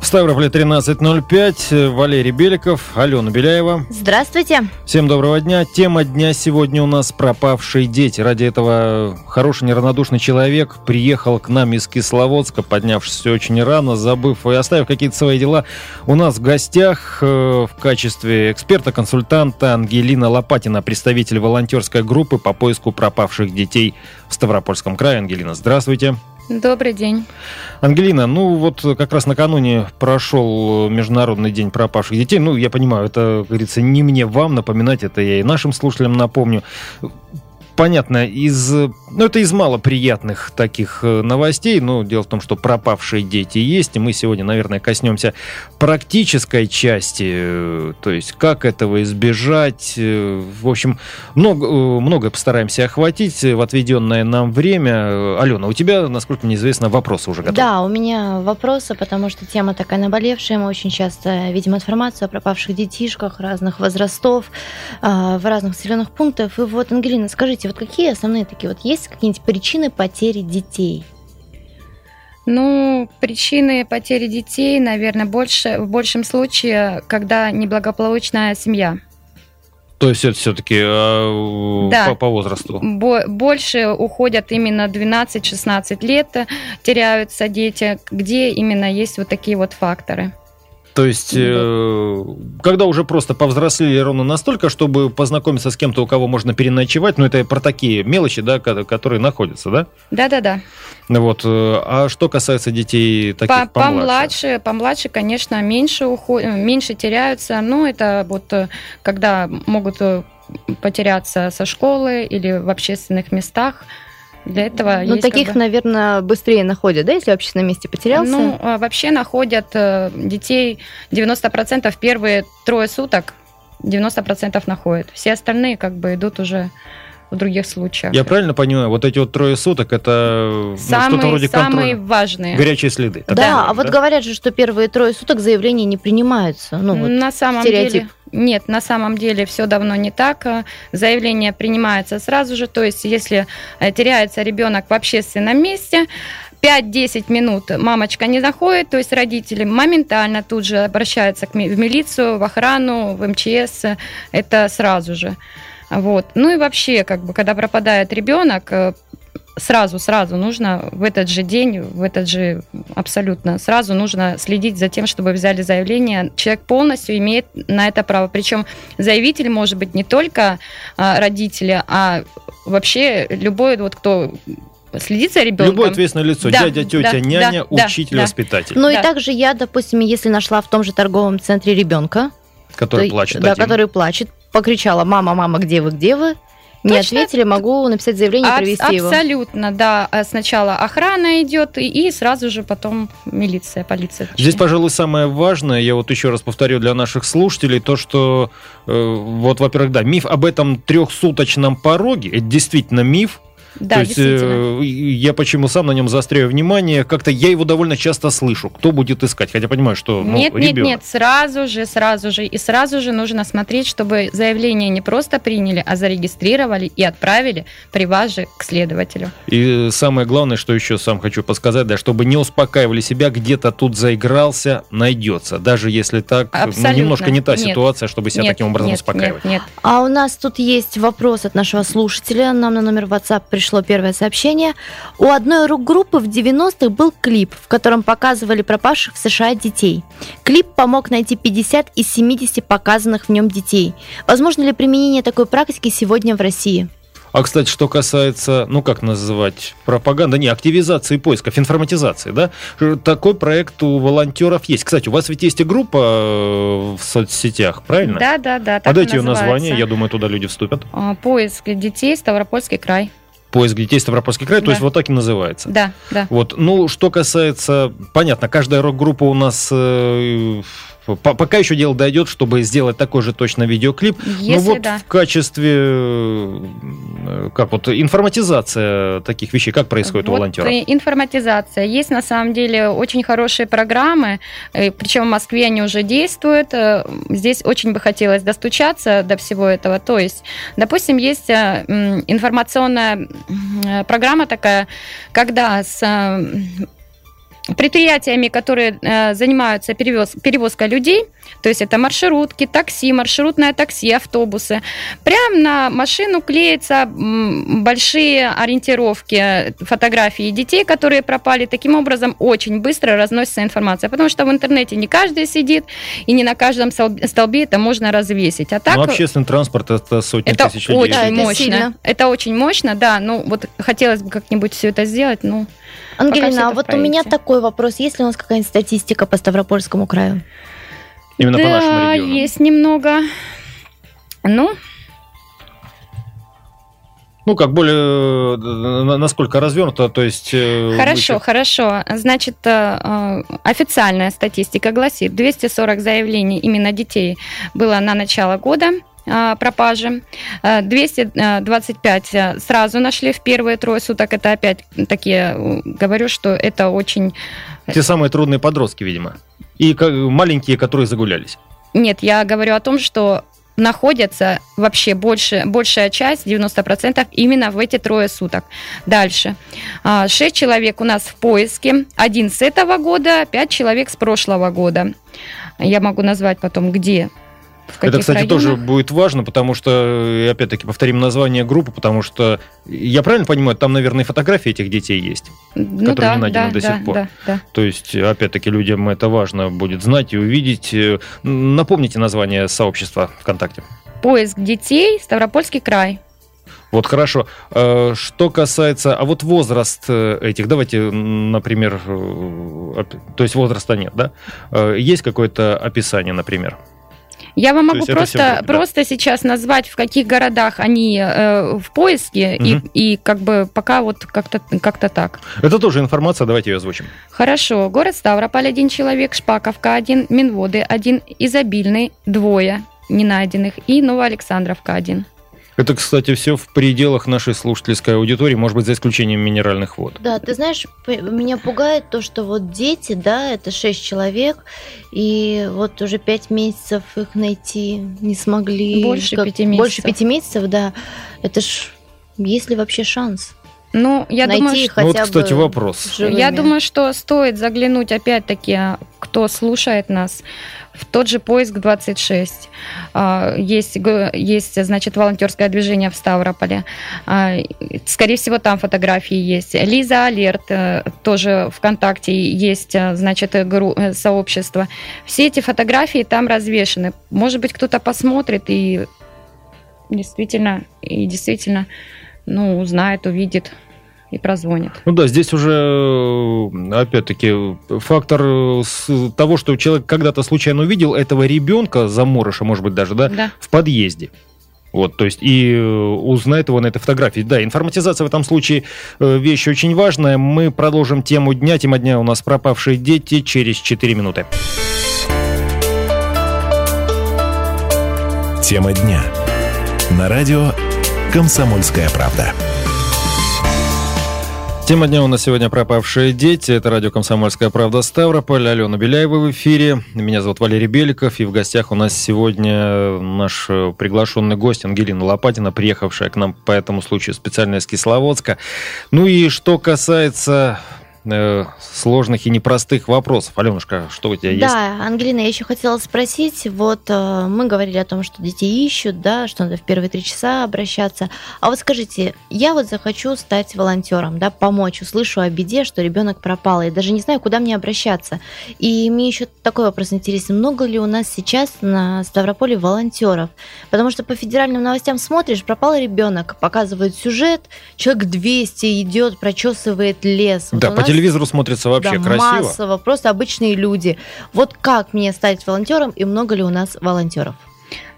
В Ставрополе 13.05. Валерий Беликов, Алена Беляева. Здравствуйте. Всем доброго дня. Тема дня сегодня у нас пропавшие дети. Ради этого хороший, неравнодушный человек приехал к нам из Кисловодска, поднявшись очень рано, забыв и оставив какие-то свои дела. У нас в гостях в качестве эксперта-консультанта Ангелина Лопатина, представитель волонтерской группы по поиску пропавших детей в Ставропольском крае. Ангелина, здравствуйте. Добрый день. Ангелина, как раз накануне прошел Международный день пропавших детей. Я понимаю, это, как говорится, не мне вам напоминать, это я и нашим слушателям напомню. Понятно, это из малоприятных таких новостей, но дело в том, что пропавшие дети есть, и мы сегодня, наверное, коснемся практической части, то есть как этого избежать. В общем, многое постараемся охватить в отведенное нам время. Алена, у тебя, насколько мне известно, вопросы уже готовы? Да, у меня вопросы, потому что тема такая наболевшая, мы очень часто видим информацию о пропавших детишках разных возрастов, в разных населенных пунктах. И Ангелина, скажите, какие основные такие есть какие-нибудь причины потери детей? Причины потери детей, наверное, в большем случае, когда неблагополучная семья. То есть это все-таки по возрасту? Больше уходят именно 12-16 лет, теряются дети, где именно есть такие факторы. То есть, когда уже просто повзрослели ровно настолько, чтобы познакомиться с кем-то, у кого можно переночевать, это про такие мелочи, да, которые находятся, да? Да-да-да. А что касается детей таких помладше? Помладше, конечно, меньше теряются, это когда могут потеряться со школы или в общественных местах. Для этого есть таких, наверное, быстрее находят, да, если в общественном месте потерялся? Вообще находят детей 90% первые 3 суток, 90% находят. Все остальные идут уже в других случаях. Я правильно понимаю, эти 3 суток, это что-то вроде контроля? Самые важные. Горячие следы. Да, говорят же, что первые 3 суток заявления не принимаются. На самом деле... Нет, на самом деле все давно не так. Заявление принимается сразу же, то есть если теряется ребенок в общественном месте, 5-10 минут мамочка не находит, то есть родители моментально тут же обращаются в милицию, в охрану, в МЧС, это сразу же. И вообще, когда пропадает ребенок, сразу нужно в этот же день, абсолютно, сразу нужно следить за тем, чтобы взяли заявление. Человек полностью имеет на это право. Причем заявитель может быть не только родители, а вообще любой, кто следит за ребенком. Любое ответственное лицо, да, дядя, тетя, да, няня, да, учитель, да, воспитатель. И также я, допустим, если нашла в том же торговом центре ребенка, который плачет, покричала: «Мама, мама, где вы?», не ответили, могу написать заявление и привести его. Абсолютно, да. Сначала охрана идет, и сразу же потом полиция. Здесь, пожалуй, самое важное, я еще раз повторю для наших слушателей, то, что, во-первых, да, миф об этом 3-суточном пороге, это действительно миф. Да, действительно. Я почему сам на нем заостряю внимание, как-то я его довольно часто слышу. Кто будет искать? Хотя понимаю, что ребенок. Нет, сразу же. И сразу же нужно смотреть, чтобы заявление не просто приняли, а зарегистрировали и отправили при вас же к следователю. И самое главное, что еще сам хочу подсказать, да, чтобы не успокаивали себя, где-то тут заигрался, найдется. Даже если так, немножко не та ситуация, чтобы себя таким образом успокаивать. Нет. А у нас тут есть вопрос от нашего слушателя. Нам на номер WhatsApp пришло первое сообщение. У одной рок-группы в 90-х был клип, в котором показывали пропавших в США детей. Клип помог найти 50 из 70 показанных в нем детей. Возможно ли применение такой практики сегодня в России? А, кстати, что касается, пропаганды, активизации поисков, информатизации, да? Такой проект у волонтеров есть. Кстати, у вас ведь есть и группа в соцсетях, правильно? Да. Подайте ее название, я думаю, туда люди вступят. «Поиск детей, Ставропольский край». «Поиск детей, Ставропольский край», да. То есть так и называется. Да. Что касается... Понятно, каждая рок-группа у нас... Пока еще дело дойдет, чтобы сделать такой же точно видеоклип. В качестве Как вот информатизация таких вещей, как происходит у волонтеров? Информатизация. Есть на самом деле очень хорошие программы, причем в Москве они уже действуют. Здесь очень бы хотелось достучаться до всего этого. То есть, допустим, есть информационная программа такая, когда с предприятиями, которые занимаются перевозкой людей, то есть это маршрутки, такси, маршрутное такси, автобусы, прямо на машину клеятся большие ориентировки, фотографии детей, которые пропали. Таким образом, очень быстро разносится информация, потому что в интернете не каждый сидит, и не на каждом столбе это можно развесить. А так, ну, общественный транспорт — это сотни тысяч людей. Это очень мощно. Это очень мощно, да. Ну, вот хотелось бы как-нибудь все это сделать, но... Ангелина, а вот у меня такой вопрос. Есть ли у нас какая-нибудь статистика по Ставропольскому краю? Именно по нашему региону. Да, есть немного. Ну, как более, насколько развернуто, то есть... Хорошо. Значит, официальная статистика гласит, 240 заявлений именно детей было на начало года. Пропажи. 225 сразу нашли в первые трое суток. Это опять-таки говорю, что это очень... Те самые трудные подростки, видимо. И маленькие, которые загулялись. Нет, я говорю о том, что находятся вообще большая часть, 90%, именно в эти трое суток. Дальше. 6 человек у нас в поиске. 1 с этого года, 5 человек с прошлого года. Я могу назвать потом, где... Это, кстати, районах? Тоже будет важно, потому что, опять-таки, повторим название группы, потому что, я правильно понимаю, там, наверное, фотографии этих детей есть, ну, которые не найдены до сих пор. Да. То есть, опять-таки, людям это важно будет знать и увидеть. Напомните название сообщества ВКонтакте. Поиск детей, Ставропольский край. Вот хорошо. Что касается... А вот возраст этих... Давайте, например... То есть возраста нет, да? Есть какое-то описание, например? Я вам могу просто сейчас назвать, в каких городах они в поиске, и как бы пока вот как-то так. Это тоже информация, давайте ее озвучим. Хорошо. Город Ставрополь 1 человек, Шпаковка 1, Минводы 1, Изобильный 2 ненайденных и Новоалександровка 1. Это, кстати, все в пределах нашей слушательской аудитории, может быть, за исключением минеральных вод. Да, ты знаешь, меня пугает то, что вот дети, да, это 6 человек, и вот уже 5 месяцев их найти не смогли. Больше 5 месяцев, да. Это ж, есть ли вообще шанс? Ну, я думаю, что... Вот, кстати, вопрос. Я думаю, что стоит заглянуть, опять-таки, кто слушает нас, в тот же поиск 26. Есть, значит, волонтерское движение в Ставрополе. Скорее всего, там фотографии есть. Лиза Алерт, тоже ВКонтакте есть, значит, сообщество. Все эти фотографии там развешаны. Может быть, кто-то посмотрит и действительно, ну, узнает, увидит и прозвонит. Ну да, здесь уже, опять-таки, фактор того, что человек когда-то случайно увидел этого ребенка, заморыша, может быть, даже, да, в подъезде. Вот, то есть, и узнает его на этой фотографии. Да, информатизация в этом случае вещь очень важная. Мы продолжим тему дня. Тема дня у нас «Пропавшие дети» через 4 минуты. Тема дня. На радио «Комсомольская правда». Тема дня у нас сегодня «Пропавшие дети». Это радио «Комсомольская правда» Ставрополь. Алена Беляева в эфире. Меня зовут Валерий Беликов. И в гостях у нас сегодня наш приглашенный гость Ангелина Лопатина, приехавшая к нам по этому случаю специально из Кисловодска. Ну и что касается сложных и непростых вопросов. Аленушка, что у тебя есть? Да, Ангелина, я еще хотела спросить. Вот мы говорили о том, что детей ищут, да, что надо в первые 3 часа обращаться. А вот скажите, я вот захочу стать волонтером, да, помочь. Услышу о беде, что ребенок пропал, и даже не знаю, куда мне обращаться. И мне еще такой вопрос интересен. Много ли у нас сейчас на Ставрополе волонтеров? Потому что по федеральным новостям смотришь, пропал ребенок, показывают сюжет, человек 200 идет, прочесывает лес. Вот да, телевизору смотрится вообще, да, красиво. Массово, просто обычные люди. Вот как мне стать волонтером, и много ли у нас волонтеров?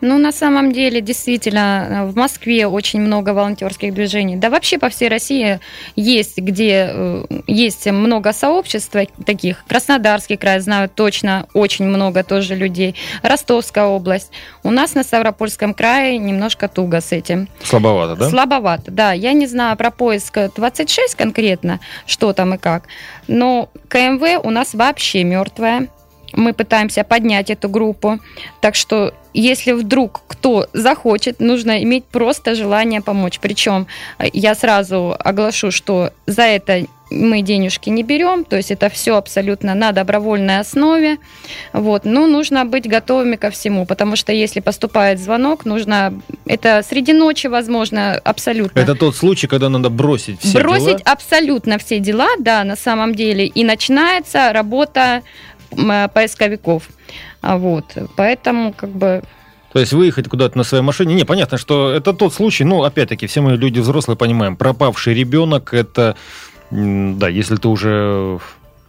Ну, на самом деле, действительно, в Москве очень много волонтерских движений. Да вообще по всей России есть, где есть много сообществ таких. Краснодарский край, знаю точно, очень много тоже людей. Ростовская область. У нас на Ставропольском крае немножко туго с этим. Слабовато, да? Слабовато, да. Я не знаю про поиск 26 конкретно, что там и как. Но КМВ у нас вообще мертвая. Мы пытаемся поднять эту группу. Так что, если вдруг кто захочет, нужно иметь просто желание помочь. Причем я сразу оглашу, что за это мы денежки не берем. То есть это все абсолютно на добровольной основе. Вот. Но нужно быть готовыми ко всему. Потому что если поступает звонок, нужно... Это среди ночи, возможно, абсолютно. Это тот случай, когда надо бросить все дела? Бросить абсолютно все дела, да, на самом деле. И начинается работа поисковиков. Вот. Поэтому как бы... То есть выехать куда-то на своей машине... Не, понятно, что это тот случай, ну, опять-таки, все мы люди взрослые понимаем, пропавший ребенок, это... Да, если ты уже...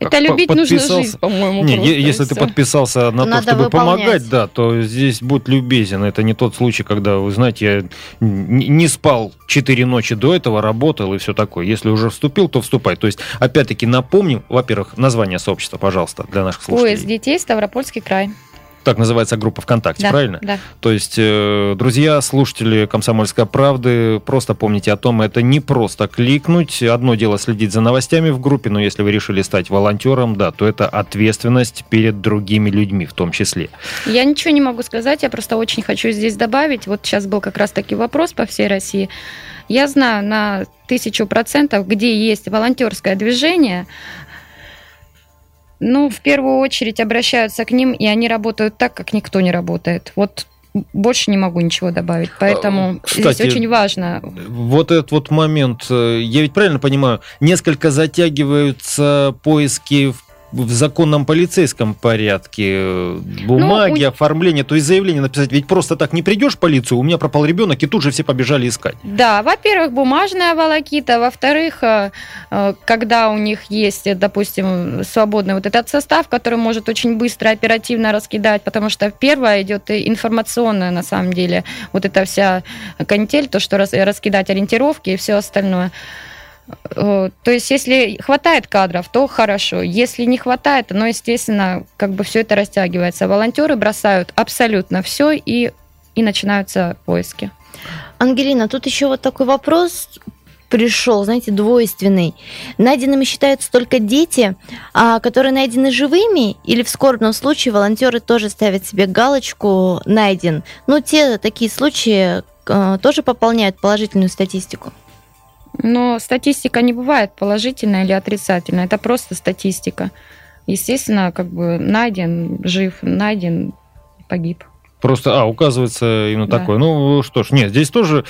Это любить нужно жизнь, по-моему, не, просто. Если ты подписался на то, чтобы помогать, да, то здесь будь любезен. Это не тот случай, когда, вы знаете, я не спал 4 ночи до этого, работал и все такое. Если уже вступил, то вступай. То есть, опять-таки, напомним, во-первых, название сообщества, пожалуйста, для наших слушателей. Поиск детей, Ставропольский край. Так называется группа ВКонтакте, да, правильно? Да. То есть, друзья, слушатели «Комсомольской правды», просто помните о том, это не просто кликнуть. Одно дело следить за новостями в группе, но если вы решили стать волонтером, да, то это ответственность перед другими людьми в том числе. Я ничего не могу сказать, я просто очень хочу здесь добавить. Вот сейчас был как раз-таки вопрос по всей России. Я знаю на 1000%, где есть волонтерское движение, ну, в первую очередь обращаются к ним, и они работают так, как никто не работает. Вот больше не могу ничего добавить, поэтому, кстати, здесь очень важно. Вот этот вот момент, я ведь правильно понимаю, несколько затягиваются поиски в законном полицейском порядке, бумаги, оформление, то есть заявление написать, ведь просто так не придешь в полицию, у меня пропал ребенок, и тут же все побежали искать. Да, во-первых, бумажная волокита, во-вторых, когда у них есть, допустим, свободный вот этот состав, который может очень быстро, оперативно раскидать, потому что первое идет информационная, на самом деле, вот эта вся канитель, то, что раскидать ориентировки и все остальное. То есть, если хватает кадров, то хорошо. Если не хватает, то, естественно, как бы все это растягивается. Волонтеры бросают абсолютно все и начинаются поиски. Ангелина, тут еще вот такой вопрос пришел, знаете, двойственный. Найденными считаются только дети, которые найдены живыми, или в скорбном случае волонтеры тоже ставят себе галочку «найден». Ну, те такие случаи тоже пополняют положительную статистику. Но статистика не бывает положительная или отрицательная. Это просто статистика. Естественно, как бы найден, жив, найден, погиб. Просто, указывается именно такое. Ну, что ж, нет, здесь тоже...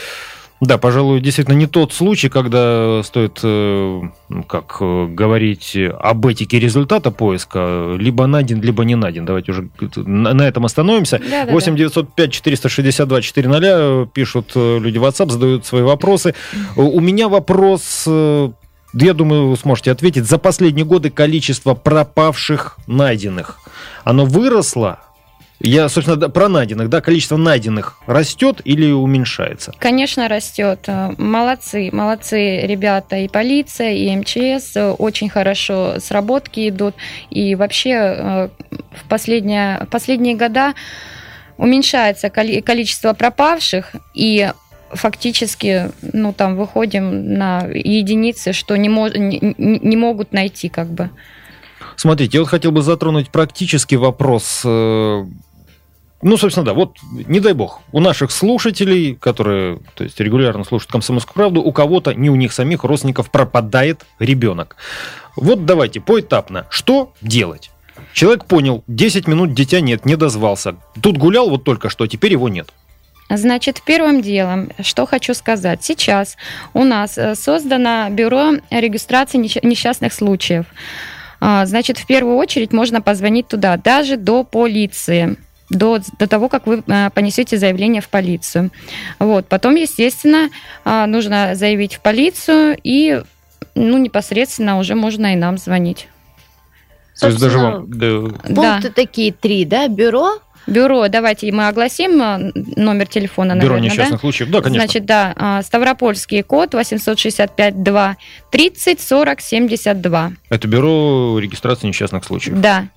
Да, пожалуй, действительно не тот случай, когда стоит, как говорить, об этике результата поиска. Либо найден, либо не найден. Давайте уже на этом остановимся. 8-905-462-400 пишут люди в WhatsApp, задают свои вопросы. У меня вопрос, я думаю, вы сможете ответить. За последние годы количество пропавших найденных, оно выросло? Я, собственно, про найденных, да, количество найденных растет или уменьшается? Конечно, растет. Молодцы ребята, и полиция, и МЧС, очень хорошо сработки идут. И вообще в последние года уменьшается количество пропавших, и фактически, там выходим на единицы, что не могут найти, как бы. Смотрите, я вот хотел бы затронуть практический вопрос. Ну, собственно, да, вот, не дай бог, у наших слушателей, которые, то есть, регулярно слушают «Комсомольскую правду», у кого-то, не у них самих, родственников, пропадает ребенок. Вот давайте поэтапно. Что делать? Человек понял, 10 минут дитя нет, не дозвался. Тут гулял вот только что, теперь его нет. Значит, первым делом, что хочу сказать. Сейчас у нас создано бюро регистрации несчастных случаев. Значит, в первую очередь можно позвонить туда, даже до полиции, до того, как вы понесете заявление в полицию. Вот. Потом, естественно, нужно заявить в полицию, и непосредственно уже можно и нам звонить. То есть даже вам... Пункты такие 3, да? Бюро, Бюро, давайте мы огласим номер телефона, наверное, Бюро несчастных случаев, да, конечно. Значит, да, Ставропольский код 865-2-30-40-72. Это бюро регистрации несчастных случаев. Да.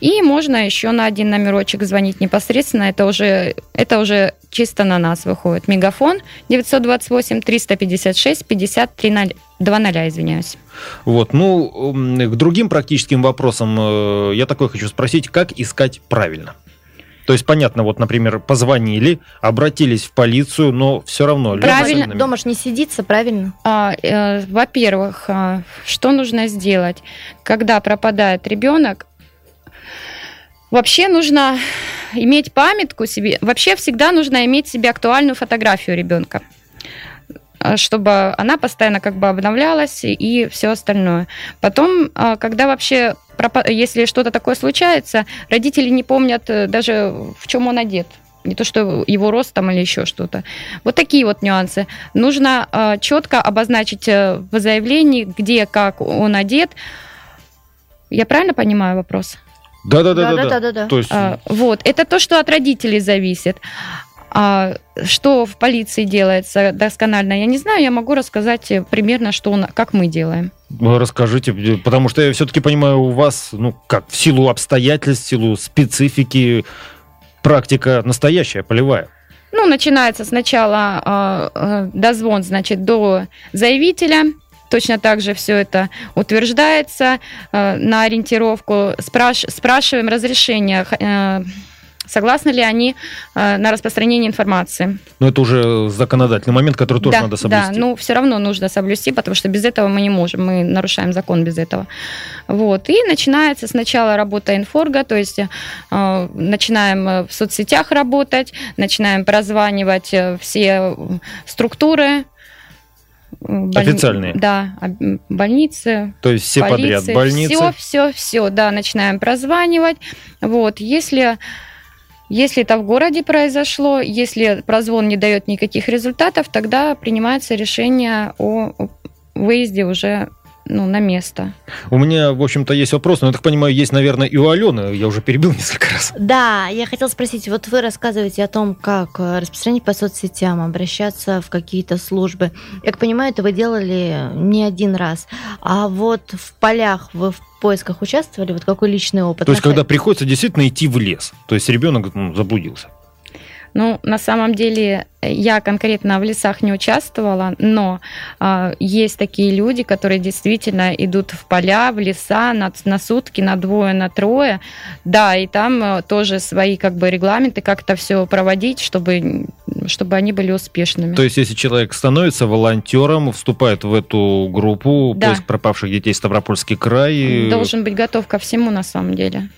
И можно еще на один номерочек звонить непосредственно. Это уже чисто на нас выходит. Мегафон 928-356-5300, извиняюсь. Вот, к другим практическим вопросам я такой хочу спросить, как искать правильно? То есть, понятно, например, позвонили, обратились в полицию, но все равно... Правильно, дома ж не сидится, правильно? Во-первых, что нужно сделать? Когда пропадает ребенок, вообще нужно иметь памятку себе, вообще всегда нужно иметь себе актуальную фотографию ребенка, чтобы она постоянно обновлялась и все остальное. Потом, когда вообще... Если что-то такое случается, родители не помнят даже, в чем он одет. Не то, что его рост там или еще что-то. Такие нюансы. Нужно четко обозначить в заявлении, где, как он одет. Я правильно понимаю вопрос? Да. То есть... Это то, что от родителей зависит. Что в полиции делается досконально, я не знаю, я могу рассказать примерно, как мы делаем. Расскажите, потому что я все-таки понимаю, у вас, в силу обстоятельств, в силу специфики, практика настоящая, полевая. Начинается сначала дозвон, до заявителя. Точно так же все это утверждается на ориентировку. Спрашиваем разрешение, согласны ли они на распространение информации? Это уже законодательный момент, который тоже надо соблюсти. Да, все равно нужно соблюсти, потому что без этого мы не можем, мы нарушаем закон без этого. И начинается сначала работа инфорга, то есть начинаем в соцсетях работать, начинаем прозванивать все структуры. Официальные? Да, больницы. То есть все полиции, подряд больницы? Все, да, начинаем прозванивать. Если это в городе произошло, если прозвон не дает никаких результатов, тогда принимается решение о выезде уже на место. У меня, в общем-то, есть вопрос, но я так понимаю, есть, наверное, и у Алены, я уже перебил несколько раз. Да, я хотела спросить, вы рассказываете о том, как распространять по соцсетям, обращаться в какие-то службы. Я так понимаю, это вы делали не один раз, а в полях вы в поисках участвовали, какой личный опыт? То есть, когда приходится действительно идти в лес, то есть ребенок заблудился. На самом деле, я конкретно в лесах не участвовала, но есть такие люди, которые действительно идут в поля, в леса на сутки, на двое, на трое. Да, и там тоже свои регламенты, как это все проводить, чтобы они были успешными. То есть, если человек становится волонтером, вступает в эту группу, поиск пропавших детей, Ставропольский край... Должен быть готов ко всему, на самом деле.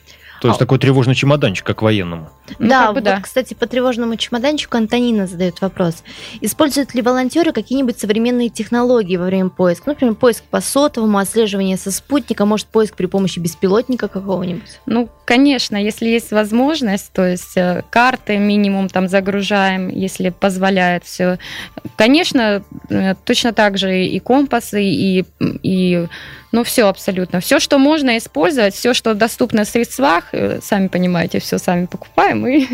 То есть такой тревожный чемоданчик, как военному. Кстати, по тревожному чемоданчику Антонина задает вопрос. Используют ли волонтеры какие-нибудь современные технологии во время поиска? Например, поиск по сотовому, отслеживание со спутника, может, поиск при помощи беспилотника какого-нибудь? Конечно, если есть возможность, то есть карты минимум загружаем, если позволяет все. Конечно, точно так же и компасы, и все абсолютно. Все, что можно использовать, все, что доступно в средствах, сами понимаете, все сами покупаем и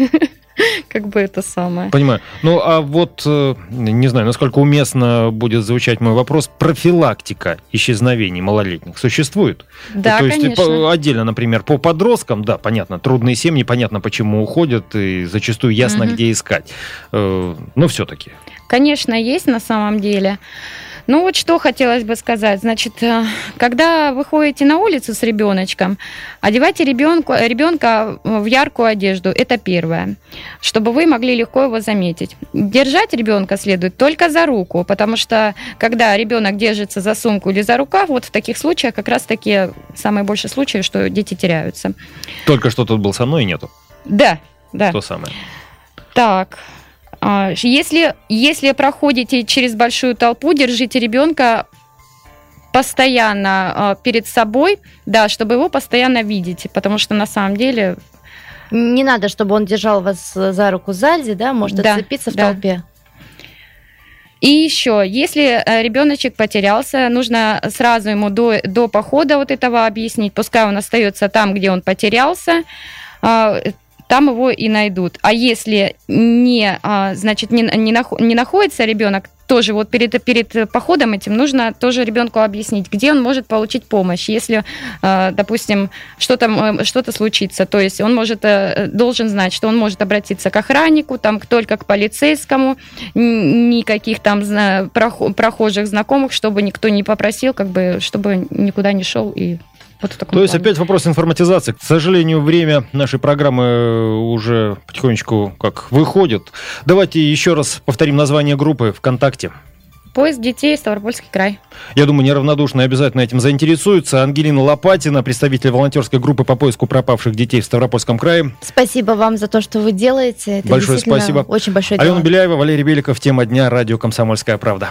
это самое. Понимаю. Не знаю, насколько уместно будет звучать мой вопрос, профилактика исчезновений малолетних существует? Да, то есть, конечно. Отдельно, например, по подросткам, да, понятно, трудные семьи, понятно, почему уходят, и зачастую ясно, где искать. Но все-таки. Конечно, есть на самом деле. Что хотелось бы сказать. Значит, когда вы ходите на улицу с ребеночком, одевайте ребенка в яркую одежду. Это первое, чтобы вы могли легко его заметить. Держать ребенка следует только за руку, потому что, когда ребенок держится за сумку или за рукав, в таких случаях как раз-таки самые большие случаи, что дети теряются. Только что тут был со мной и нету. Да. То самое. Так... Если проходите через большую толпу, держите ребенка постоянно перед собой, да, чтобы его постоянно видеть, потому что на самом деле... Не надо, чтобы он держал вас за руку сзади, да, может отцепиться в толпе. И еще, если ребеночек потерялся, нужно сразу ему до похода этого объяснить, пускай он остается там, где он потерялся, там его и найдут. А если не находится ребенок, тоже вот перед походом этим нужно тоже ребенку объяснить, где он может получить помощь, если, допустим, что-то случится. То есть он должен знать, что он может обратиться к охраннику, там, только к полицейскому, никаких там прохожих знакомых, чтобы никто не попросил, как бы, чтобы никуда не шел и... Вот то есть опять вопрос информатизации. К сожалению, время нашей программы уже потихонечку как выходит. Давайте еще раз повторим название группы ВКонтакте. Поиск детей, Ставропольский край. Я думаю, неравнодушные обязательно этим заинтересуются. Ангелина Лопатина, представитель волонтерской группы по поиску пропавших детей в Ставропольском крае. Спасибо вам за то, что вы делаете. Это большое спасибо. Очень большое дело. Алена Беляева, Валерий Беликов. Тема дня. Радио «Комсомольская правда».